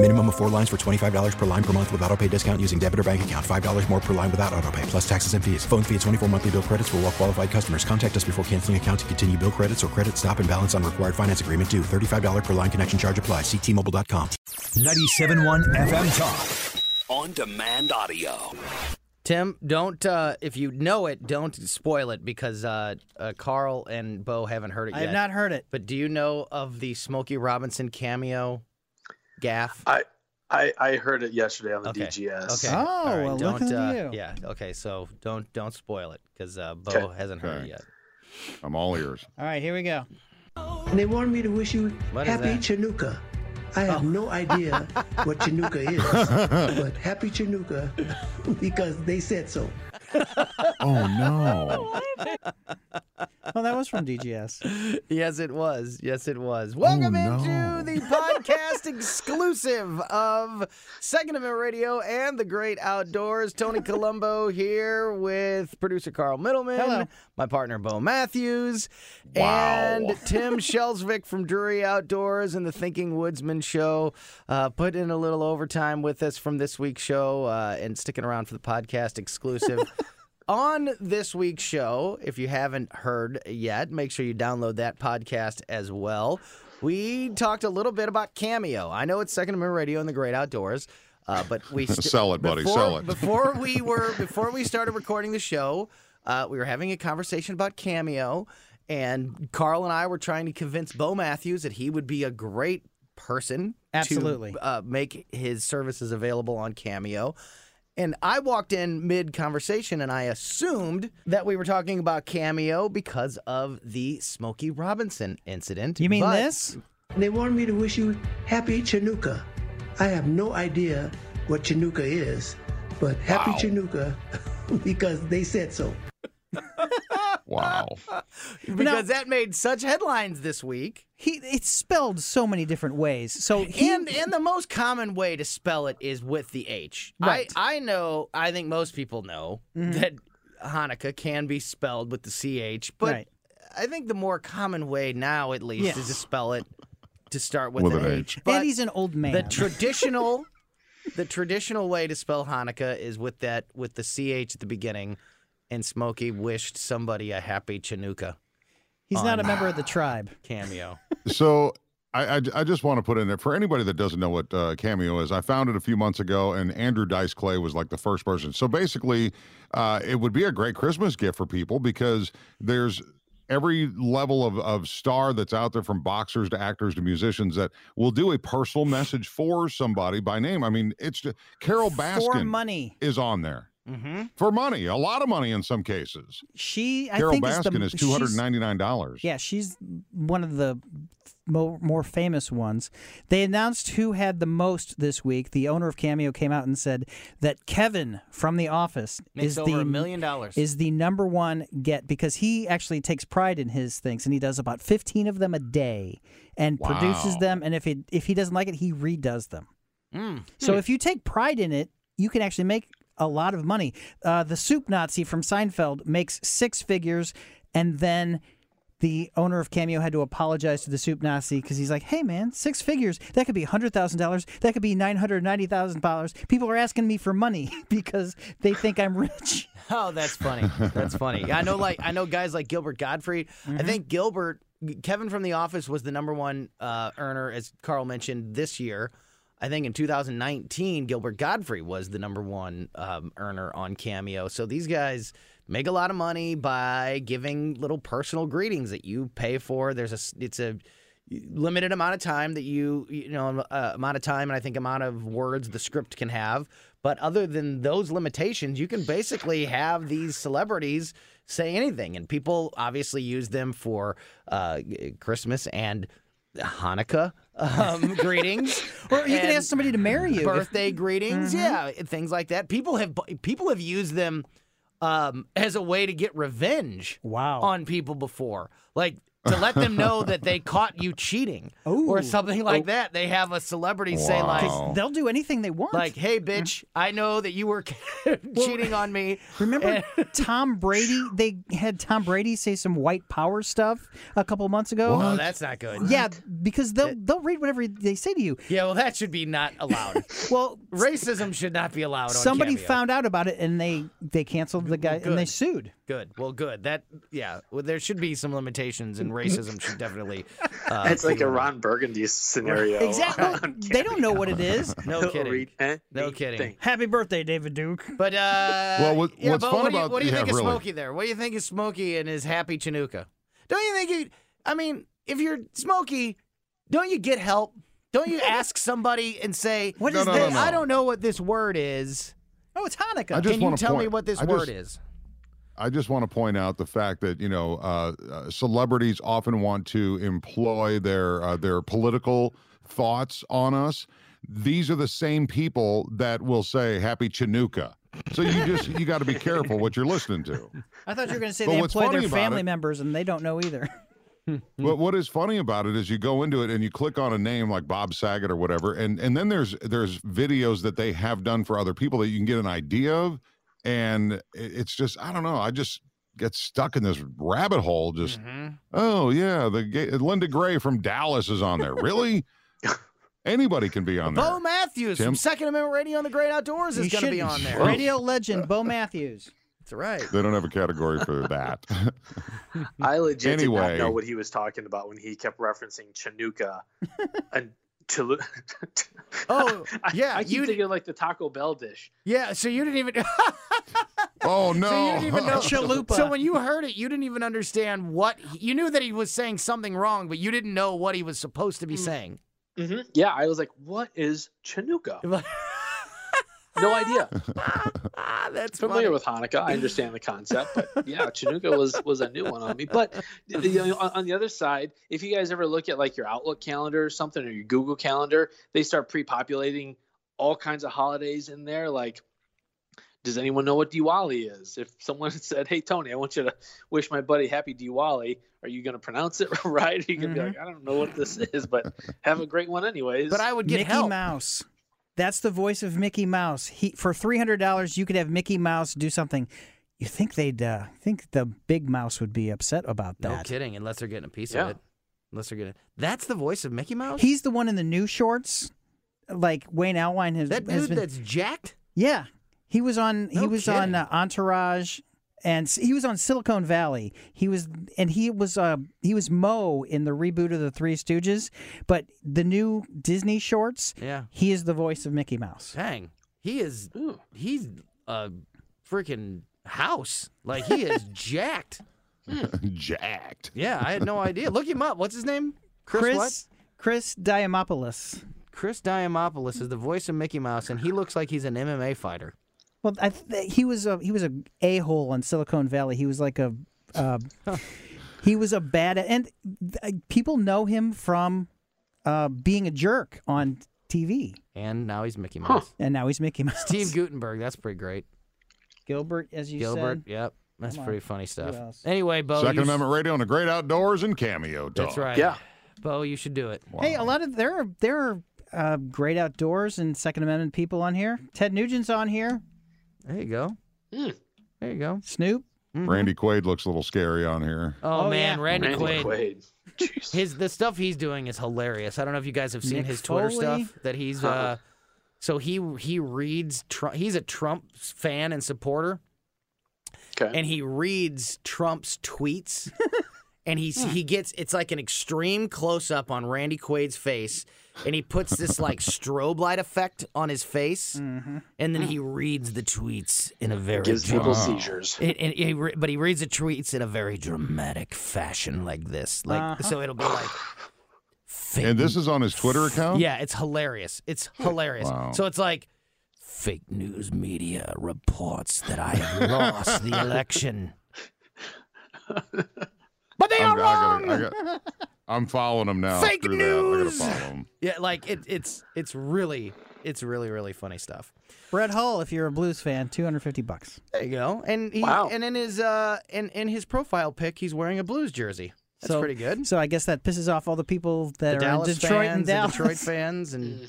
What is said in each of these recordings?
Minimum of 4 lines for $25 per line per month with autopay discount using debit or bank account. $5 more per line without autopay, plus taxes and fees. Phone fee at 24 monthly bill credits for well qualified customers. Contact us before canceling account to continue bill credits or credit stop and balance on required finance agreement due. $35 per line connection charge applies. Ctmobile.com. 97.1 FM Talk. On demand audio. Tim, don't, if you know it, don't spoil it, because Carl and Bo haven't heard it yet. I have not heard it. But do you know of the Smokey Robinson cameo? Gaff. I heard it yesterday on the DGS. Okay. Oh, all right. Well, don't, you. Yeah. Okay. So don't spoil it, because Bo hasn't heard it yet. I'm all ears. All right. Here we go. And they wanted me to wish you happy Chanukah. I have no idea what Chanukah is, but happy Chanukah because they said so. Oh no. Well, that was from DGS. Yes, it was. Yes, it was. Welcome into the podcast exclusive of Second Amendment Radio and the Great Outdoors. Tony Colombo here with producer Carl Middleman. Hello. My partner Bo Matthews. Wow. And Tim Shelsvik from Drury Outdoors and the Thinking Woodsman show. Put in a little overtime with us from this week's show and sticking around for the podcast exclusive. On this week's show, if you haven't heard yet, make sure you download that podcast as well. We talked a little bit about Cameo. I know it's Second Amendment Radio and the Great Outdoors, but we sell it, buddy. Sell it. Before we started recording the show, we were having a conversation about Cameo, and Carl and I were trying to convince Bo Matthews that he would be a great person to make his services available on Cameo. And I walked in mid-conversation, and I assumed that we were talking about Cameo because of the Smokey Robinson incident. You mean this? They wanted me to wish you happy Chanukah. I have no idea what Chanukah is, but happy Chanukah because they said so. Wow. Because that made such headlines this week. It's spelled so many different ways. And the most common way to spell it is with the H. Right. I think most people know that Hanukkah can be spelled with the CH, but I think the more common way now, at least, is to spell it to start with an H. And he's an old man. The traditional way to spell Hanukkah is with the CH at the beginning. And Smokey wished somebody a happy Chanukah. He's not a member of the tribe. Cameo. So I just want to put in there, for anybody that doesn't know what Cameo is, I found it a few months ago, and Andrew Dice Clay was like the first person. So basically, it would be a great Christmas gift for people, because there's every level of star that's out there, from boxers to actors to musicians, that will do a personal message for somebody by name. I mean, it's just, Carol Baskin for money is on there. Mm-hmm. For money, a lot of money in some cases. Carol Baskin is $299. Yeah, she's one of the more famous ones. They announced who had the most this week. The owner of Cameo came out and said that Kevin from The Office is over $1 million. Is the number one get, because he actually takes pride in his things, and he does about 15 of them a day and produces them. And if he doesn't like it, he redoes them. Mm. So if you take pride in it, you can actually make a lot of money. The Soup Nazi from Seinfeld makes six figures, and then the owner of Cameo had to apologize to the Soup Nazi because he's like, hey, man, six figures. That could be $100,000. That could be $990,000. People are asking me for money because they think I'm rich. Oh, that's funny. That's funny. I know guys like Gilbert Gottfried. Mm-hmm. I think Kevin from The Office was the number one earner, as Carl mentioned, this year. I think in 2019, Gilbert Gottfried was the number one earner on Cameo. So these guys make a lot of money by giving little personal greetings that you pay for. There's a limited amount of time that amount of time, and I think amount of words the script can have. But other than those limitations, you can basically have these celebrities say anything, and people obviously use them for Christmas and Hanukkah greetings, or you can ask somebody to marry you. Birthday greetings, yeah, things like that. People have used them as a way to get revenge on people before, like to let them know that they caught you cheating or something like that. They have a celebrity say, like, they'll do anything they want. Like, hey, bitch, I know that you were cheating on me. Remember Tom Brady? They had Tom Brady say some white power stuff a couple months ago. Oh, that's not good. Yeah, because they'll read whatever they say to you. Yeah, well, that should be not allowed. Well, racism should not be allowed on Somebody Cameo. Found out about it, and they canceled the guy, and they sued. Good. Well, good. That, yeah, well, there should be some limitations, and racism should definitely... it's like a Ron Burgundy scenario. Exactly. They don't know what it is. No kidding. No kidding. Happy birthday, David Duke. But, what do you think of Smokey and his happy Chinooka? Don't you think if you're Smokey, don't you get help? Don't you ask somebody and say, what is this? I don't know what this word is. Oh, it's Hanukkah. Can you tell me what this word is? I just want to point out the fact that celebrities often want to employ their political thoughts on us. These are the same people that will say "Happy Chinooka," so you got to be careful what you're listening to. I thought you were going to say they employ their family members, and they don't know either. But what is funny about it is you go into it and you click on a name like Bob Saget or whatever, and then there's videos that they have done for other people that you can get an idea of. And it's just, I don't know, I just get stuck in this rabbit hole. Just, Linda Gray from Dallas is on there. Really? Anybody can be on there. Bo Matthews from Second Amendment Radio on the Great Outdoors is going to be on there. Radio legend Bo Matthews. That's right. They don't have a category for that. I legit did not know what he was talking about when he kept referencing Chinooka and oh, yeah. I keep thinking like the Taco Bell dish. Yeah, so you didn't even... Oh, no. So you didn't even know chalupa. So when you heard it, you didn't even understand what... You knew that he was saying something wrong, but you didn't know what he was supposed to be saying. Mm-hmm. Yeah, I was like, what is Chinooka? No idea. That's familiar with Hanukkah. I understand the concept, but yeah, Chinooka was a new one on me. But on the other side, if you guys ever look at like your Outlook calendar or something, or your Google calendar, they start pre-populating all kinds of holidays in there. Like, does anyone know what Diwali is? If someone said, "Hey Tony, I want you to wish my buddy happy Diwali," are you going to pronounce it right? Are you going to be like, "I don't know what this is," but have a great one anyways. But I would get Mickey Mouse. That's the voice of Mickey Mouse. For $300, you could have Mickey Mouse do something. You think think the big mouse would be upset about that? No kidding, unless they're getting a piece of it. Unless they're getting. That's the voice of Mickey Mouse. He's the one in the new shorts, like Wayne Alwine has. That dude that's jacked. Yeah, he was on. He was on Entourage, and he was on Silicon Valley. He was Moe in the reboot of the Three Stooges, but the new Disney shorts. Yeah, he is the voice of Mickey Mouse. Dang, he's a freaking house. Like, he is jacked. Jacked. Yeah, I had no idea. Look him up. What's his name? Chris Diamopoulos. Chris Diamopoulos is the voice of Mickey Mouse, and he looks like he's an MMA fighter. Well, he was a a-hole on Silicon Valley. He was like he was a bad, and people know him from being a jerk on TV. And now he's Mickey Mouse. And now he's Mickey Mouse. Steve Guttenberg, that's pretty great. Gilbert, as you said. Gilbert, yep. That's pretty funny stuff. Anyway, Bo. Second Amendment Radio on the Great Outdoors and Cameo Talk. That's right. Yeah. Bo, you should do it. Wow. Hey, there are Great Outdoors and Second Amendment people on here. Ted Nugent's on here. There you go. There you go. Snoop. Mm-hmm. Randy Quaid looks a little scary on here. Oh, man, yeah. Randy Quaid. The stuff he's doing is hilarious. I don't know if you guys have seen his Twitter stuff that he's so he reads Trump. He's a Trump fan and supporter. Okay. And he reads Trump's tweets. And he gets, it's like an extreme close-up on Randy Quaid's face, and he puts this, like, strobe light effect on his face, and then he reads the tweets in a very... Gives people seizures. But he reads the tweets in a very dramatic fashion like this. So it'll be like... fake. And this is on his Twitter account? Yeah, it's hilarious. It's hilarious. Wow. So it's like, fake news media reports that I have lost the election. But they are wrong! I'm following them now. Fake news! I gotta follow them. Yeah, like, it's really funny stuff. Brett Hull, if you're a Blues fan, $250. There you go. And and in his profile pic, he's wearing a Blues jersey. That's pretty good. So I guess that pisses off all the people that are in Detroit and Dallas. The Detroit fans and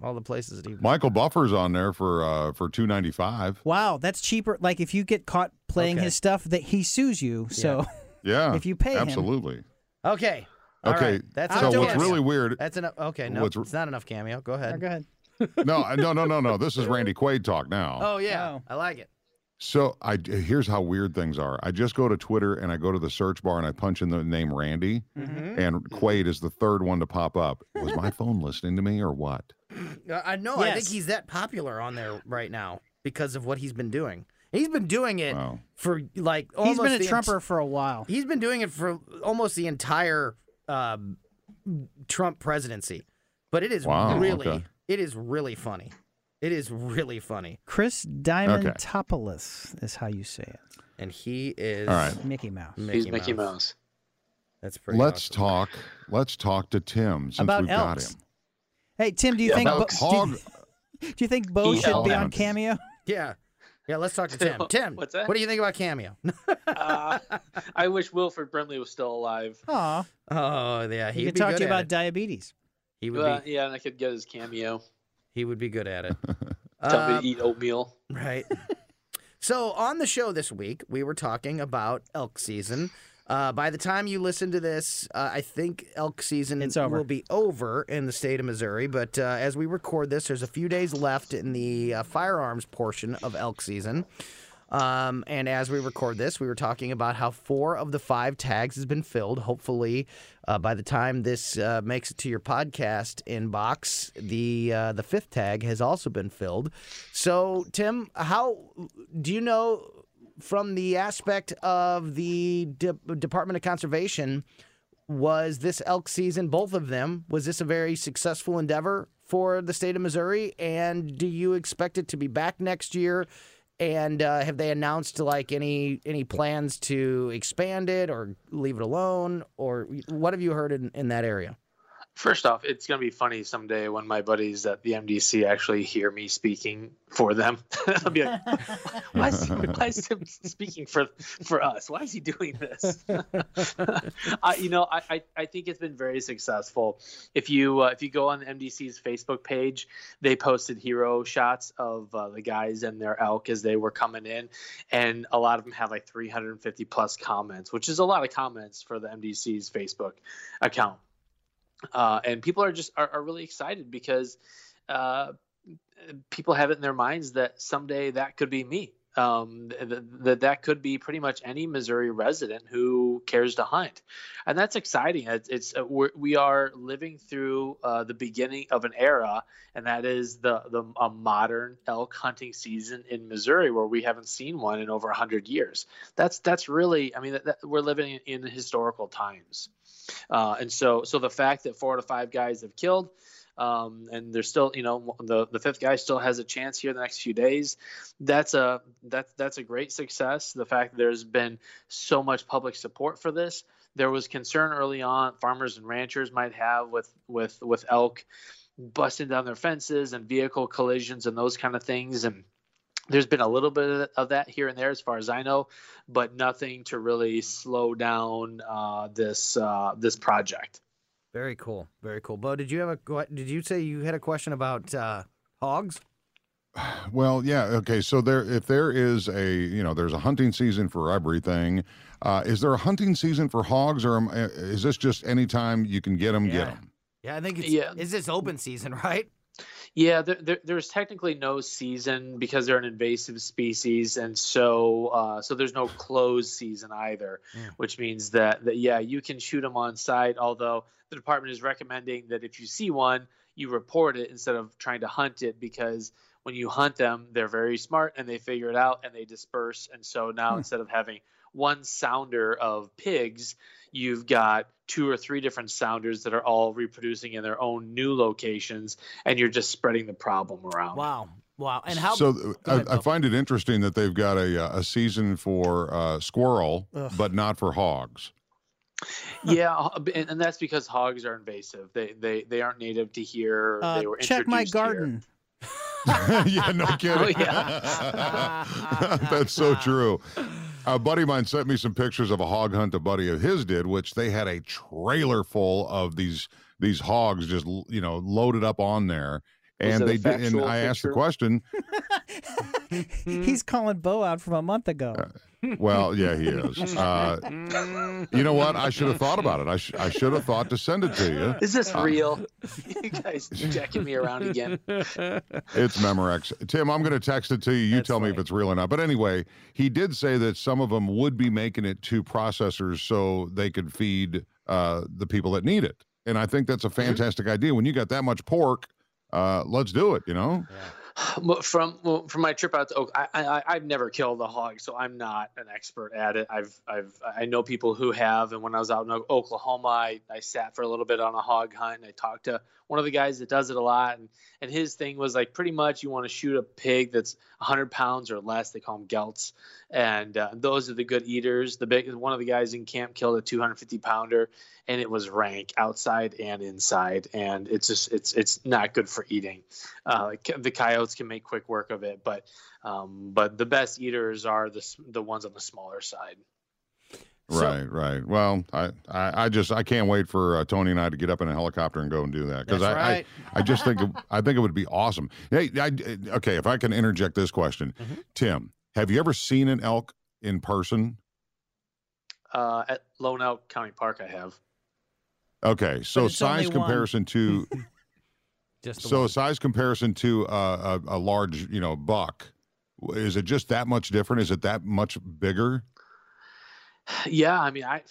all the places. That Michael Buffer's on there for $295. Wow, that's cheaper. Like if you get caught playing his stuff, that he sues you. So yeah, if you pay him. Okay. All right. That's so what's really weird. That's enough. Okay, no, it's not enough Cameo. Go ahead. Go ahead. No. This is Randy Quaid talk now. Oh, yeah. Wow. I like it. So here's how weird things are. I just go to Twitter, and I go to the search bar, and I punch in the name Randy, and Quaid is the third one to pop up. Was my phone listening to me or what? I know. Yes. I think he's that popular on there right now because of what he's been doing. He's been doing it for, like, almost... He's been a Trumper for a while. He's been doing it for almost the entire Trump presidency. But it is it is really funny. It is really funny. Chris Diamopoulos is how you say it. And he is Mickey Mouse. Mickey Mouse. That's pretty awesome. Let's talk to Tim since we've got him. Hey, Tim, do you think Bo should be on Cameo? Yeah. Yeah, let's talk to Tim. Tim, what's that? What do you think about Cameo? I wish Wilford Brimley was still alive. Aw. Oh, yeah. He could talk to you about diabetes. He would be... Yeah, and I could get his Cameo. He would be good at it. Tell me to eat oatmeal. Right. So on the show this week, we were talking about elk season. By the time you listen to this, I think elk season will be over in the state of Missouri. But as we record this, there's a few days left in the firearms portion of elk season. And as we record this, we were talking about how 4 of the 5 tags has been filled. Hopefully, by the time this makes it to your podcast inbox, the 5th tag has also been filled. So, Tim, how do you know from the aspect of the Department of Conservation, was this elk season, both of them, was this a very successful endeavor for the state of Missouri? And do you expect it to be back next year? And have they announced like any plans to expand it or leave it alone, or what have you heard in that area? First off, it's going to be funny someday when my buddies at the MDC actually hear me speaking for them. I'll be like, why is Tim speaking for us? Why is he doing this? I think it's been very successful. If you go on the MDC's Facebook page, they posted hero shots of the guys and their elk as they were coming in. And a lot of them had like 350 plus comments, which is a lot of comments for the MDC's Facebook account. And people are really excited because people have it in their minds that someday that could be me. That could be pretty much any Missouri resident who cares to hunt, and that's exciting. We are living through the beginning of an era, and that is a modern elk hunting season in Missouri, where we haven't seen one in over 100 years. That's really, I mean, we're living in historical times, and so the fact that 4 out of 5 guys have killed. And there's still, the 5th guy still has a chance here in the next few days. That's a great success. The fact that there's been so much public support for this. There was concern early on farmers and ranchers might have with elk busting down their fences and vehicle collisions and those kind of things. And there's been a little bit of that here and there, as far as I know, but nothing to really slow down this project. Very cool. Very cool. Bo, did you say you had a question about hogs? Well, yeah. Okay. So there's a hunting season for everything. Is there a hunting season for hogs, or is this just anytime you can get them, get them? Yeah. I think is this open season, right? Yeah, there's technically no season because they're an invasive species, and so there's no closed season either, which means that you can shoot them on site, although the department is recommending that if you see one, you report it instead of trying to hunt it, because when you hunt them, they're very smart, and they figure it out, and they disperse, and so now instead of having one sounder of pigs, you've got 2 or 3 different sounders that are all reproducing in their own new locations, and you're just spreading the problem around. Wow. Wow. And how? So I find it interesting that they've got a season for squirrel, but not for hogs. Yeah, and that's because hogs are invasive. They aren't native to here. They were introduced. Check my garden. Here. Yeah, no kidding. Oh, yeah. That's so true. A buddy of mine sent me some pictures of a hog hunt a buddy of his did, which they had a trailer full of these hogs just, you know, loaded up on there. And they did, and I asked the question. He's calling Bo out from a month ago. Well, yeah, he is. You know what? I should have thought about it. I should have thought to send it to you. Is this real? You guys jacking me around again. It's Memorex. Tim, I'm going to text it to you. You tell me if it's real or not. But anyway, he did say that some of them would be making it to processors so they could feed the people that need it. And I think that's a fantastic idea. When you got that much pork, let's do it, you know? Yeah. From my trip out to Oak, I've never killed a hog, so I'm not an expert at it. I know people who have, and when I was out in Oklahoma, I sat for a little bit on a hog hunt, and I talked to one of the guys that does it a lot, and his thing was like, pretty much you want to shoot a pig that's 100 pounds or less. They call them gelts, and those are the good eaters. One of the guys in camp killed a 250-pounder, and it was rank outside and inside, and it's just it's not good for eating. The coyotes can make quick work of it, but the best eaters are the ones on the smaller side. Right. Well, I can't wait for Tony and I to get up in a helicopter and go and do that, because I just think I think it would be awesome. Hey, okay, if I can interject this question, Tim, have you ever seen an elk in person? At Lone Elk County Park, I have. Okay, so size comparison to size comparison to a large, you know, buck. Is it just that much different? Is it that much bigger? Yeah, I mean, I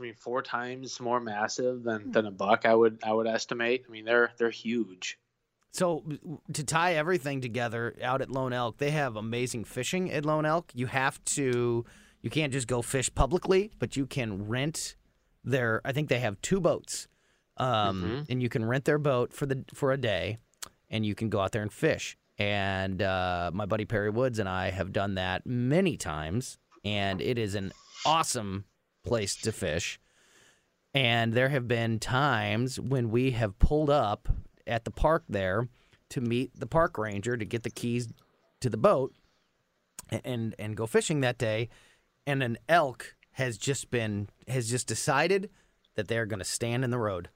mean, 4 times more massive than a buck, I would estimate. I mean, they're huge. So to tie everything together, out at Lone Elk, they have amazing fishing at Lone Elk. You can't just go fish publicly, but you can rent I think they have 2 boats, and you can rent their boat for a day, and you can go out there and fish. And my buddy Perry Woods and I have done that many times, and it is an awesome place to fish. And there have been times when we have pulled up at the park there to meet the park ranger to get the keys to the boat and go fishing that day, and an elk has just decided that they're going to stand in the road.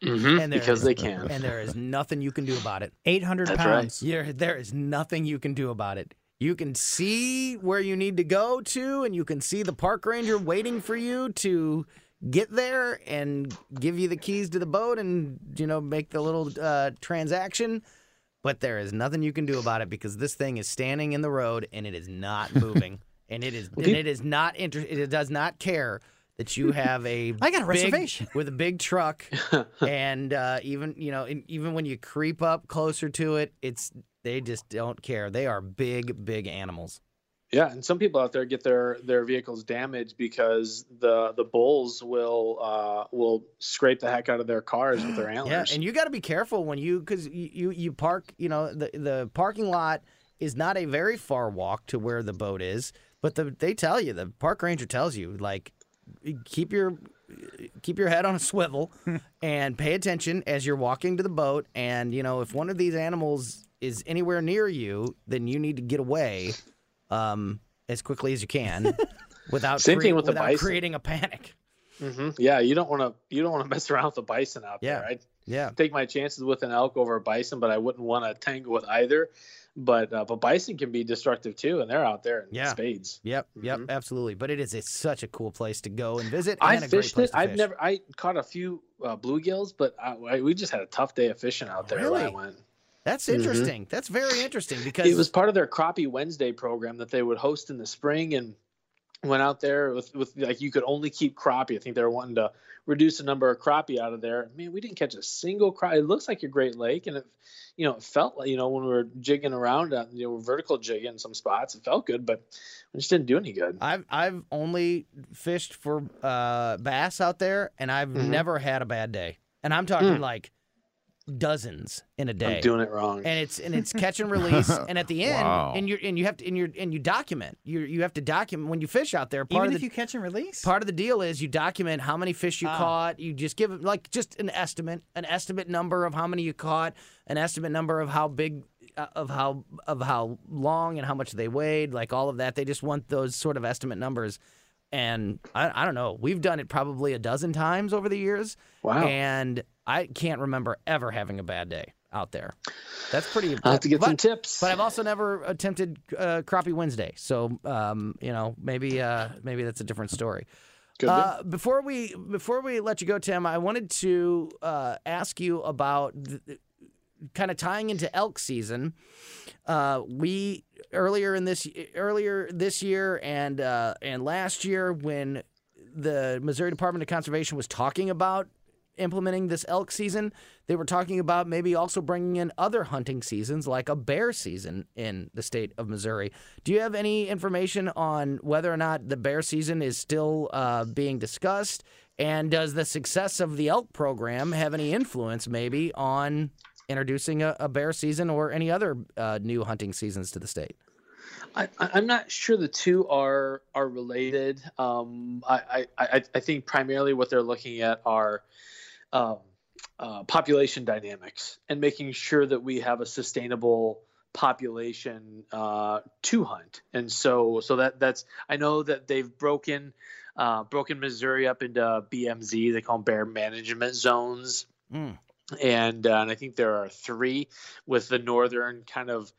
Because they can. And there is nothing you can do about it. 800 That's pounds. Right. There is nothing you can do about it. You can see where you need to go to, and you can see the park ranger waiting for you to get there and give you the keys to the boat and, you know, make the little transaction. But there is nothing you can do about it, because this thing is standing in the road and it is not moving. And it is and it is not interested. It does not care that you have a reservation with a big truck. And even when you creep up closer to it, they just don't care. They are big, big animals. Yeah, and some people out there get their vehicles damaged because the bulls will scrape the heck out of their cars with their antlers. Yeah, and you got to be careful because you park. You know, the parking lot is not a very far walk to where the boat is, but the park ranger tells you, like, keep your head on a swivel and pay attention as you're walking to the boat. And you know, if one of these animals is anywhere near you, then you need to get away as quickly as you can without creating a panic. Yeah, you don't want to mess around with a bison out there. I'd take my chances with an elk over a bison, but I wouldn't want to tangle with either. But bison can be destructive too, and they're out there in spades. Yep, absolutely. But it is such a cool place to go and visit. I caught a few bluegills, but we just had a tough day of fishing out there. Really? Where I went. That's interesting. That's very interesting, because it was part of their Crappie Wednesday program that they would host in the spring, and went out there with like, you could only keep crappie. I think they were wanting to reduce the number of crappie out of there. Man, we didn't catch a single crappie. It looks like a Great Lake. And it, you know, it felt like, you know, when we were jigging around, you know, we're vertical jigging in some spots, it felt good, but it just didn't do any good. I've only fished for bass out there, and I've never had a bad day. And I'm talking like dozens in a day. I'm doing it wrong. And it's catch and release. And at the end, you have to document when you fish out there. Even if you catch and release, part of the deal is you document how many fish you caught. You just give like just an estimate number of how many you caught, an estimate number of how big, of how long and how much they weighed, like all of that. They just want those sort of estimate numbers. And I don't know. We've done it probably a dozen times over the years. Wow. And I can't remember ever having a bad day out there. That's pretty. I'll have to get some tips. But I've also never attempted Crappie Wednesday. So, you know, maybe that's a different story. Before we let you go, Tim, I wanted to ask you about kind of tying into elk season. We earlier this year and last year, when the Missouri Department of Conservation was talking about implementing this elk season, they were talking about maybe also bringing in other hunting seasons, like a bear season in the state of Missouri. Do you have any information on whether or not the bear season is still being discussed? And does the success of the elk program have any influence maybe on introducing a bear season or any other new hunting seasons to the state? I'm not sure the two are related. I think primarily what they're looking at are population dynamics and making sure that we have a sustainable population to hunt. And so that's, I know that they've broken Missouri up into BMZ. They call them bear management zones. Mm. And I think there are three, with the northern kind of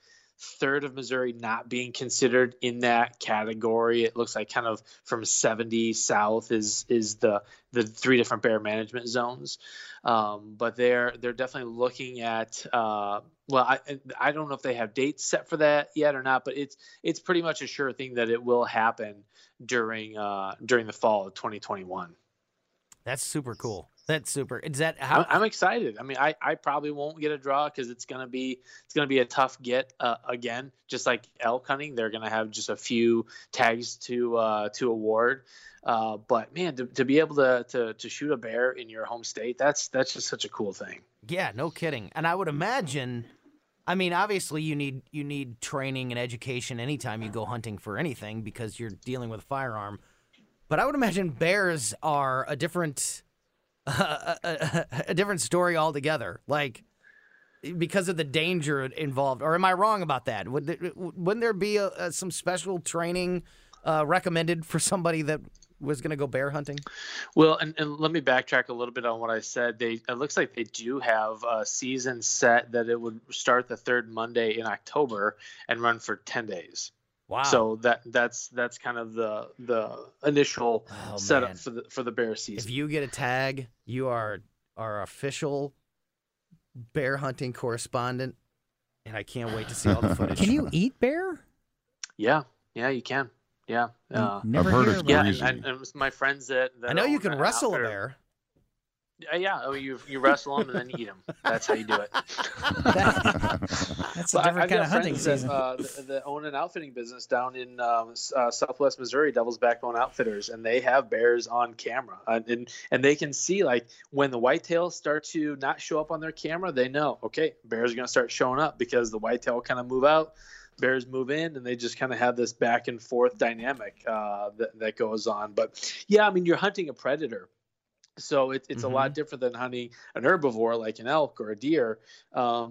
third of Missouri not being considered in that category. It looks like kind of from 70 south is the three different bear management zones. But they're definitely looking at, I don't know if they have dates set for that yet or not, but it's pretty much a sure thing that it will happen during the fall of 2021. That's super cool. Is that how I'm excited? I mean, I probably won't get a draw because it's gonna be a tough get again. Just like elk hunting, they're gonna have just a few tags to award. But man, to be able to shoot a bear in your home state, that's just such a cool thing. Yeah, no kidding. And I would imagine, I mean, obviously you need training and education anytime you go hunting for anything because you're dealing with a firearm. But I would imagine bears are a different. A different story altogether, like because of the danger involved. Or am I wrong about that? Wouldn't there be some special training recommended for somebody that was going to go bear hunting? Well, and let me backtrack a little bit on what I said. It looks like they do have a season set that it would start the third Monday in October and run for 10 days. Wow. So that's kind of the initial setup for the bear season. If you get a tag, you are our official bear hunting correspondent, and I can't wait to see all the footage. Can you eat bear? Yeah, you can. Yeah, never heard of it. Yeah, and my friends that I know you can wrestle a bear. Yeah, you wrestle them and then eat them. That's how you do it. That's a different kind of hunting season. That own an outfitting business down in Southwest Missouri, Devil's Backbone Outfitters, and they have bears on camera, and they can see like when the whitetails start to not show up on their camera, they know okay, bears are going to start showing up because the whitetail kind of move out. Bears move in, and they just kind of have this back and forth dynamic that goes on. But yeah, I mean, you're hunting a predator. So it's a lot different than hunting an herbivore like an elk or a deer. A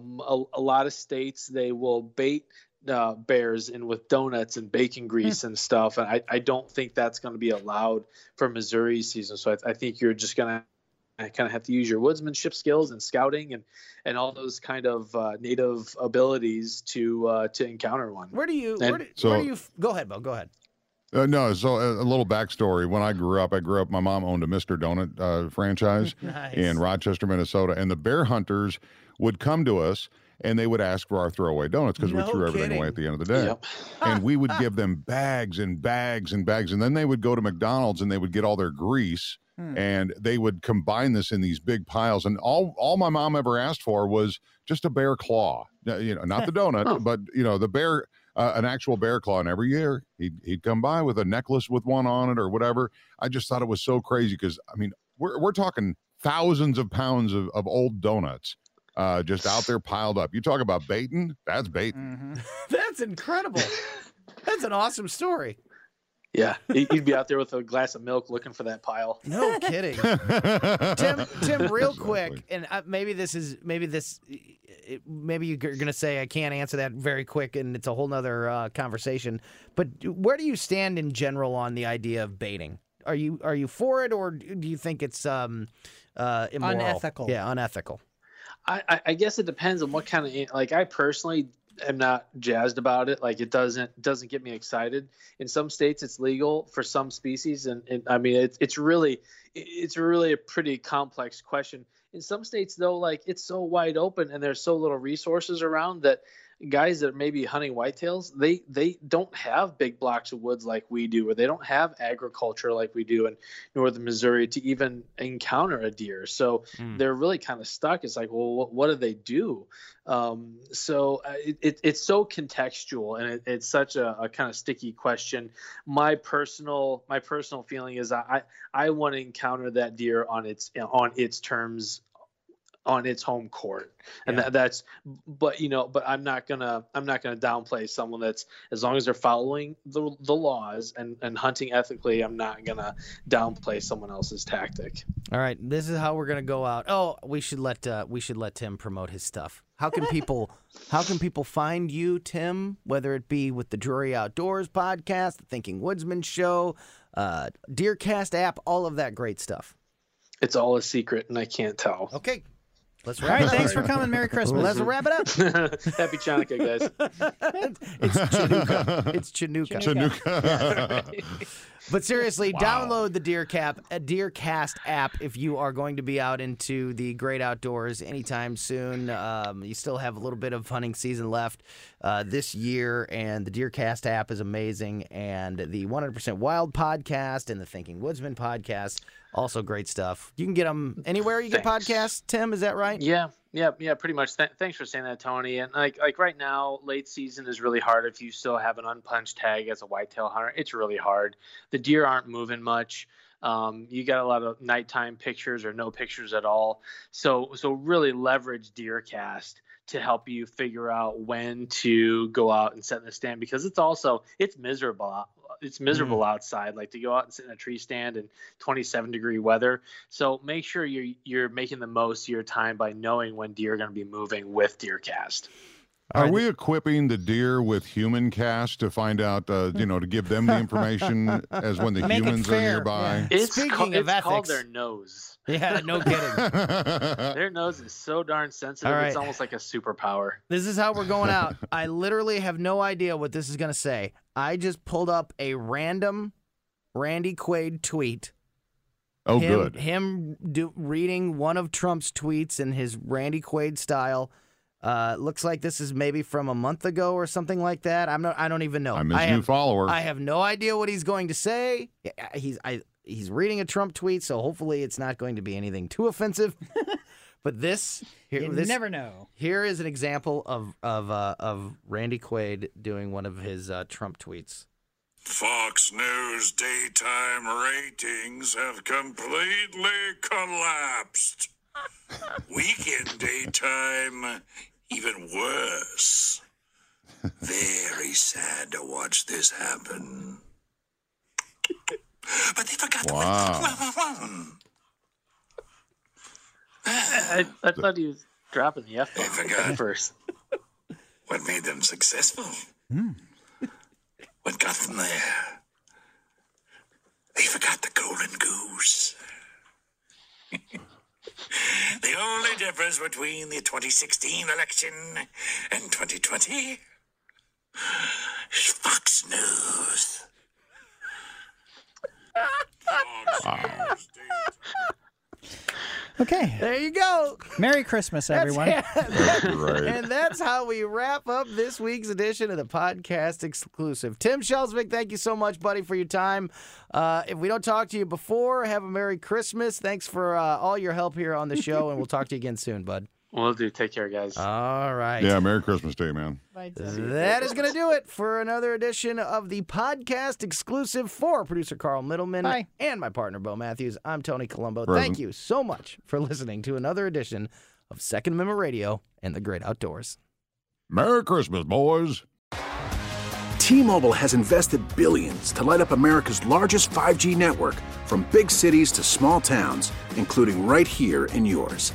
lot of states, they will bait bears in with donuts and bacon grease and stuff. And I don't think that's going to be allowed for Missouri season. So I think you're just going to kind of have to use your woodsmanship skills and scouting and all those kind of native abilities to encounter one. Go ahead, Bo. Go ahead. So a little backstory. When I grew up, my mom owned a Mr. Donut franchise in Rochester, Minnesota, and the bear hunters would come to us and they would ask for our throwaway donuts because we threw everything away at the end of the day. Yep. And we would give them bags and bags and bags, and then they would go to McDonald's and they would get all their grease, and they would combine this in these big piles. And all my mom ever asked for was just a bear claw, you know, not the donut, but, you know, the bear, an actual bear claw. And every year he'd come by with a necklace with one on it or whatever. I just thought it was so crazy because, I mean, we're talking thousands of pounds of old donuts just out there piled up. You talk about baiting, that's baiting. Mm-hmm. That's incredible. That's an awesome story. Yeah, you'd be out there with a glass of milk looking for that pile. No kidding. Tim, real quick, and maybe you're going to say I can't answer that very quick, and it's a whole nother conversation. But where do you stand in general on the idea of baiting? Are you for it, or do you think it's immoral? Unethical. Yeah, unethical. I guess it depends on what kind of, like, I personally am not jazzed about it. Like, it doesn't get me excited. In some states it's legal for some species, and I mean it's really a pretty complex question. In some states though, like, it's so wide open and there's so little resources around that guys that may be hunting whitetails, they don't have big blocks of woods like we do, or they don't have agriculture like we do in northern Missouri to even encounter a deer. So they're really kind of stuck. It's like, well, what do they do? So it's so contextual, and it's such a kind of sticky question. My personal feeling is I want to encounter that deer on its terms, on its home court. And but I'm not gonna downplay someone that's, as long as they're following the laws and hunting ethically, I'm not gonna downplay someone else's tactic. All right, this is how we're gonna go out. Oh, we should let Tim promote his stuff. How can people find you, Tim? Whether it be with the Drury Outdoors podcast, the Thinking Woodsman show, DeerCast app, all of that great stuff. It's all a secret, and I can't tell. Okay. Let's wrap it up. All right, thanks for coming. Merry Christmas. Let's wrap it up. Happy Chanukah, guys. It's Chanukah. Yeah. But seriously, download the DeerCast app if you are going to be out into the great outdoors anytime soon. You still have a little bit of hunting season left this year, and the DeerCast app is amazing. And the 100% Wild podcast and the Thinking Woodsman podcast, also great stuff. You can get them anywhere you get podcasts, Tim, is that right? Yeah, pretty much. Thanks for saying that, Tony. And like right now, late season is really hard. If you still have an unpunched tag as a whitetail hunter, it's really hard. The deer aren't moving much. You got a lot of nighttime pictures or no pictures at all. So really leverage DeerCast to help you figure out when to go out and sit in the stand, because it's miserable. It's miserable outside, like to go out and sit in a tree stand in 27-degree weather. So make sure you're making the most of your time by knowing when deer are going to be moving with DeerCast. Are we equipping the deer with human cast to find out, to give them the information as when the humans are nearby? Yeah. It's called their nose. Yeah, no kidding. Their nose is so darn sensitive. Right. It's almost like a superpower. This is how we're going out. I literally have no idea what this is going to say. I just pulled up a random Randy Quaid tweet. Oh, good. Him reading one of Trump's tweets in his Randy Quaid style. Looks like this is maybe from a month ago or something like that. I don't even know. I'm his new follower. I have no idea what he's going to say. He's reading a Trump tweet, so hopefully it's not going to be anything too offensive. But you never know. Here is an example of Randy Quaid doing one of his Trump tweets. Fox News daytime ratings have completely collapsed. Weekend daytime. Even worse. Very sad to watch this happen. But they forgot the one. I thought he was dropping the F bomb first. What made them successful? What got them there? They forgot the golden goose. The only difference between the 2016 election and 2020 is Fox News. Fox News Okay. There you go. Merry Christmas, everyone. Right. And that's how we wrap up this week's edition of the podcast exclusive. Tim Shelsvik, thank you so much, buddy, for your time. If we don't talk to you before, have a Merry Christmas. Thanks for all your help here on the show, and we'll talk to you again soon, bud. Will do. Take care, guys. All right. Yeah, Merry Christmas Day, man. That is going to do it for another edition of the podcast exclusive for producer Carl Middleman and my partner, Bo Matthews. I'm Tony Colombo. Thank you so much for listening to another edition of Second Amendment Radio and the Great Outdoors. Merry Christmas, boys. T-Mobile has invested billions to light up America's largest 5G network from big cities to small towns, including right here in yours.